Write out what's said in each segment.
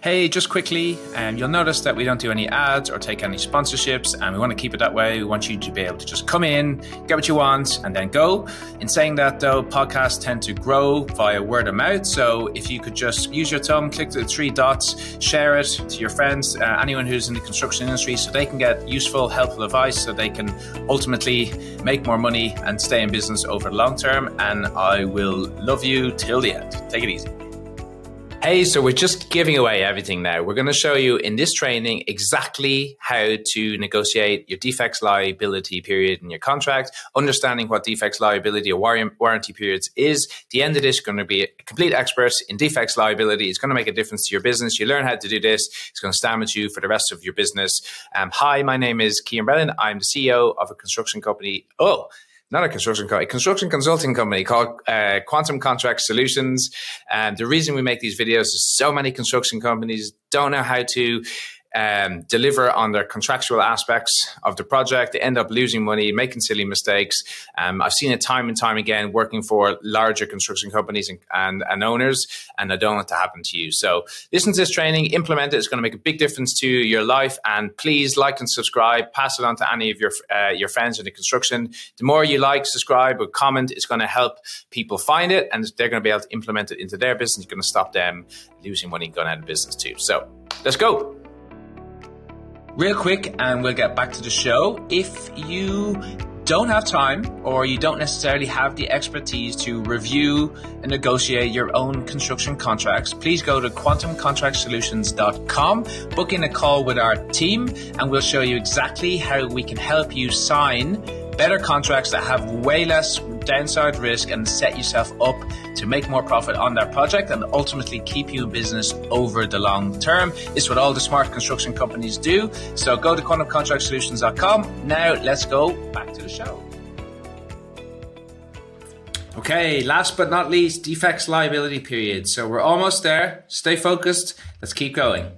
Hey, just quickly, you'll notice that we don't do any ads or take any sponsorships, and we want to keep it that way. We want you to be able to just come in, get what you want, and then go. In saying that, though, podcasts tend to grow via word of mouth. So if you could just use your thumb, click the three dots, share it to your friends, anyone who's in the construction industry, so they can get useful, helpful advice, so they can ultimately make more money and stay in business over the long term. And I will love you till the end. Take it easy. Hey, so we're just giving away everything now. We're going to show you in this training exactly how to negotiate your defects liability period in your contract, understanding what defects liability or warranty periods is. At the end of this, you're going to be a complete expert in defects liability. It's going to make a difference to your business. You learn how to do this. It's going to stand with you for the rest of your business. Hi, my name is Kian Brennan. I'm the CEO of a construction company. A construction consulting company called Quantum Contract Solutions. And the reason we make these videos is so many construction companies don't know how to deliver on their contractual aspects of the project. They end up losing money, making silly mistakes. I've seen it time and time again working for larger construction companies and owners, and I don't want it to happen to you. So listen to this training, implement it. It's going to make a big difference to your life. And please like and subscribe. Pass it on to any of your friends in the construction. The more you like, subscribe, or comment, it's going to help people find it, and they're going to be able to implement it into their business. You're going to stop them losing money and going out of business too. So let's go. Real quick, and we'll get back to the show. If you don't have time, or you don't necessarily have the expertise to review and negotiate your own construction contracts, please go to quantumcontractsolutions.com, book in a call with our team, and we'll show you exactly how we can help you sign better contracts that have way less downside risk and set yourself up to make more profit on that project and ultimately keep you in business over the long term. It's what all the smart construction companies do. So go to quantumcontractsolutions.com. Now let's go back to the show. Okay, last but not least, defects liability period. So we're almost there. Stay focused. Let's keep going.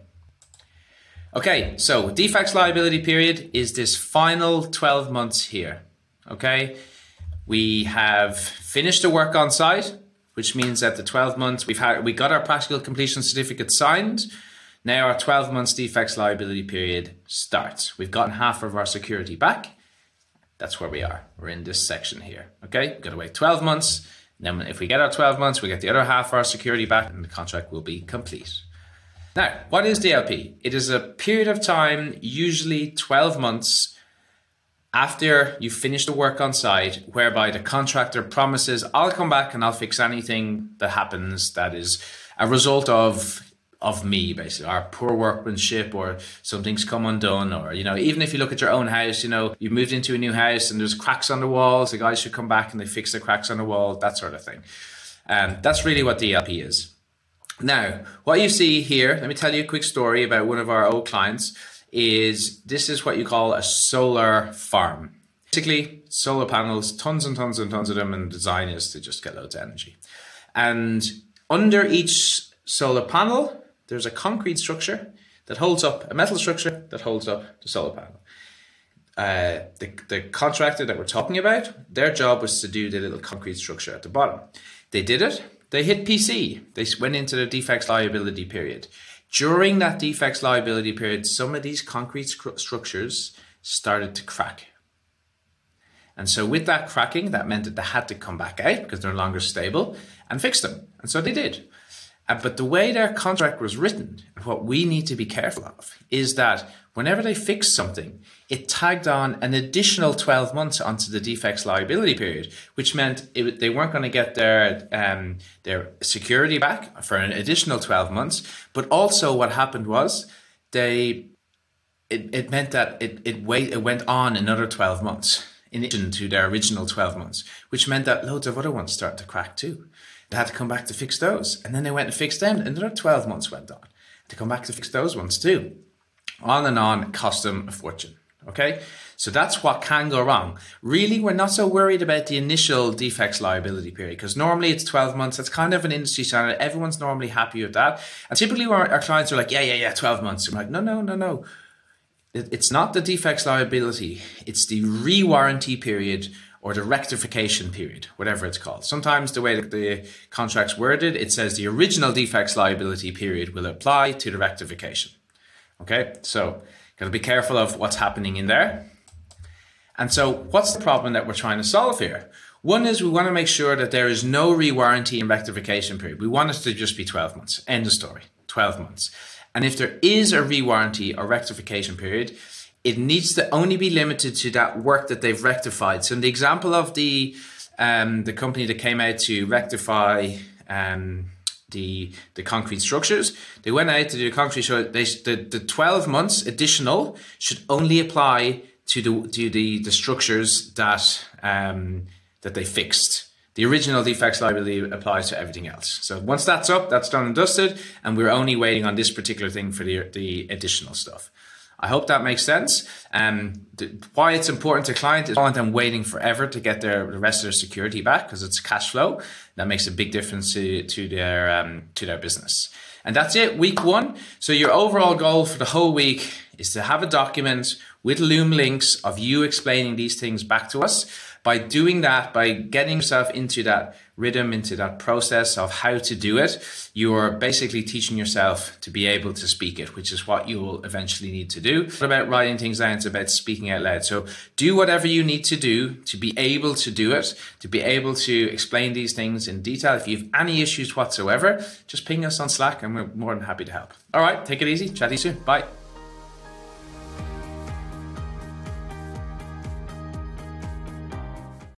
Okay, so defects liability period is this final 12 months here. Okay, we have finished the work on site, which means that the 12 months we got our practical completion certificate signed. Now our 12 months defects liability period starts. We've gotten half of our security back. That's where we are. We're in this section here. Okay, we've got to wait 12 months. And then if we get our 12 months, we get the other half of our security back, and the contract will be complete. Now, what is DLP? It is a period of time, usually 12 months, after you finish the work on site, whereby the contractor promises, I'll come back and I'll fix anything that happens that is a result of me, basically, our poor workmanship, or something's come undone, or, you know, even if you look at your own house, you know, you moved into a new house and there's cracks on the walls, the guys should come back and they fix the cracks on the wall, that sort of thing. That's really what DLP is. Now, what you see here, let me tell you a quick story about one of our old clients. This is what you call a solar farm. Basically, solar panels, tons and tons and tons of them, and the design is to just get loads of energy. And under each solar panel, there's a concrete structure that holds up, a metal structure that holds up the solar panel. The contractor that we're talking about, their job was to do the little concrete structure at the bottom. They did it. They hit PC. They went into the defects liability period. During that defects liability period, some of these concrete structures started to crack. And so with that cracking, that meant that they had to come back out because they're no longer stable and fix them. And so they did. But the way their contract was written, what we need to be careful of, is that whenever they fixed something, it tagged on an additional 12 months onto the defects liability period, which meant they weren't going to get their security back for an additional 12 months. But also what happened was it meant that it went on another 12 months in addition to their original 12 months, which meant that loads of other ones started to crack too. They had to come back to fix those. And then they went and fixed them. Another 12 months went on to come back to fix those ones too. On and on, it cost them a fortune. Okay, so that's what can go wrong. Really, we're not so worried about the initial defects liability period because normally it's 12 months. That's kind of an industry standard. Everyone's normally happy with that. And typically our clients are like, yeah, 12 months. I'm like, no. It's not the defects liability. It's the re-warranty period or the rectification period, whatever it's called. Sometimes the way that the contract's worded, it says the original defects liability period will apply to the rectification. Okay, so got to be careful of what's happening in there. And so what's the problem that we're trying to solve here? One is we want to make sure that there is no re-warranty and rectification period. We want it to just be 12 months. End of story, 12 months. And if there is a re-warranty or rectification period, it needs to only be limited to that work that they've rectified. So in the example of the company that came out to rectify the concrete structures, they went out to do concrete. So the 12 months additional should only apply to the structures that that they fixed. The original defects liability applies to everything else. So once that's up, that's done and dusted, and we're only waiting on this particular thing for the additional stuff. I hope that makes sense. Why it's important to client is I want them waiting forever to get the rest of their security back because it's cash flow. That makes a big difference to their business. And that's it, week one. So your overall goal for the whole week is to have a document with Loom links of you explaining these things back to us. By doing that, by getting yourself into that rhythm, into that process of how to do it, you're basically teaching yourself to be able to speak it, which is what you will eventually need to do. It's not about writing things down, it's about speaking out loud. So do whatever you need to do to be able to explain these things in detail. If you have any issues whatsoever, just ping us on Slack and we're more than happy to help. All right, take it easy. Chat to you soon. Bye.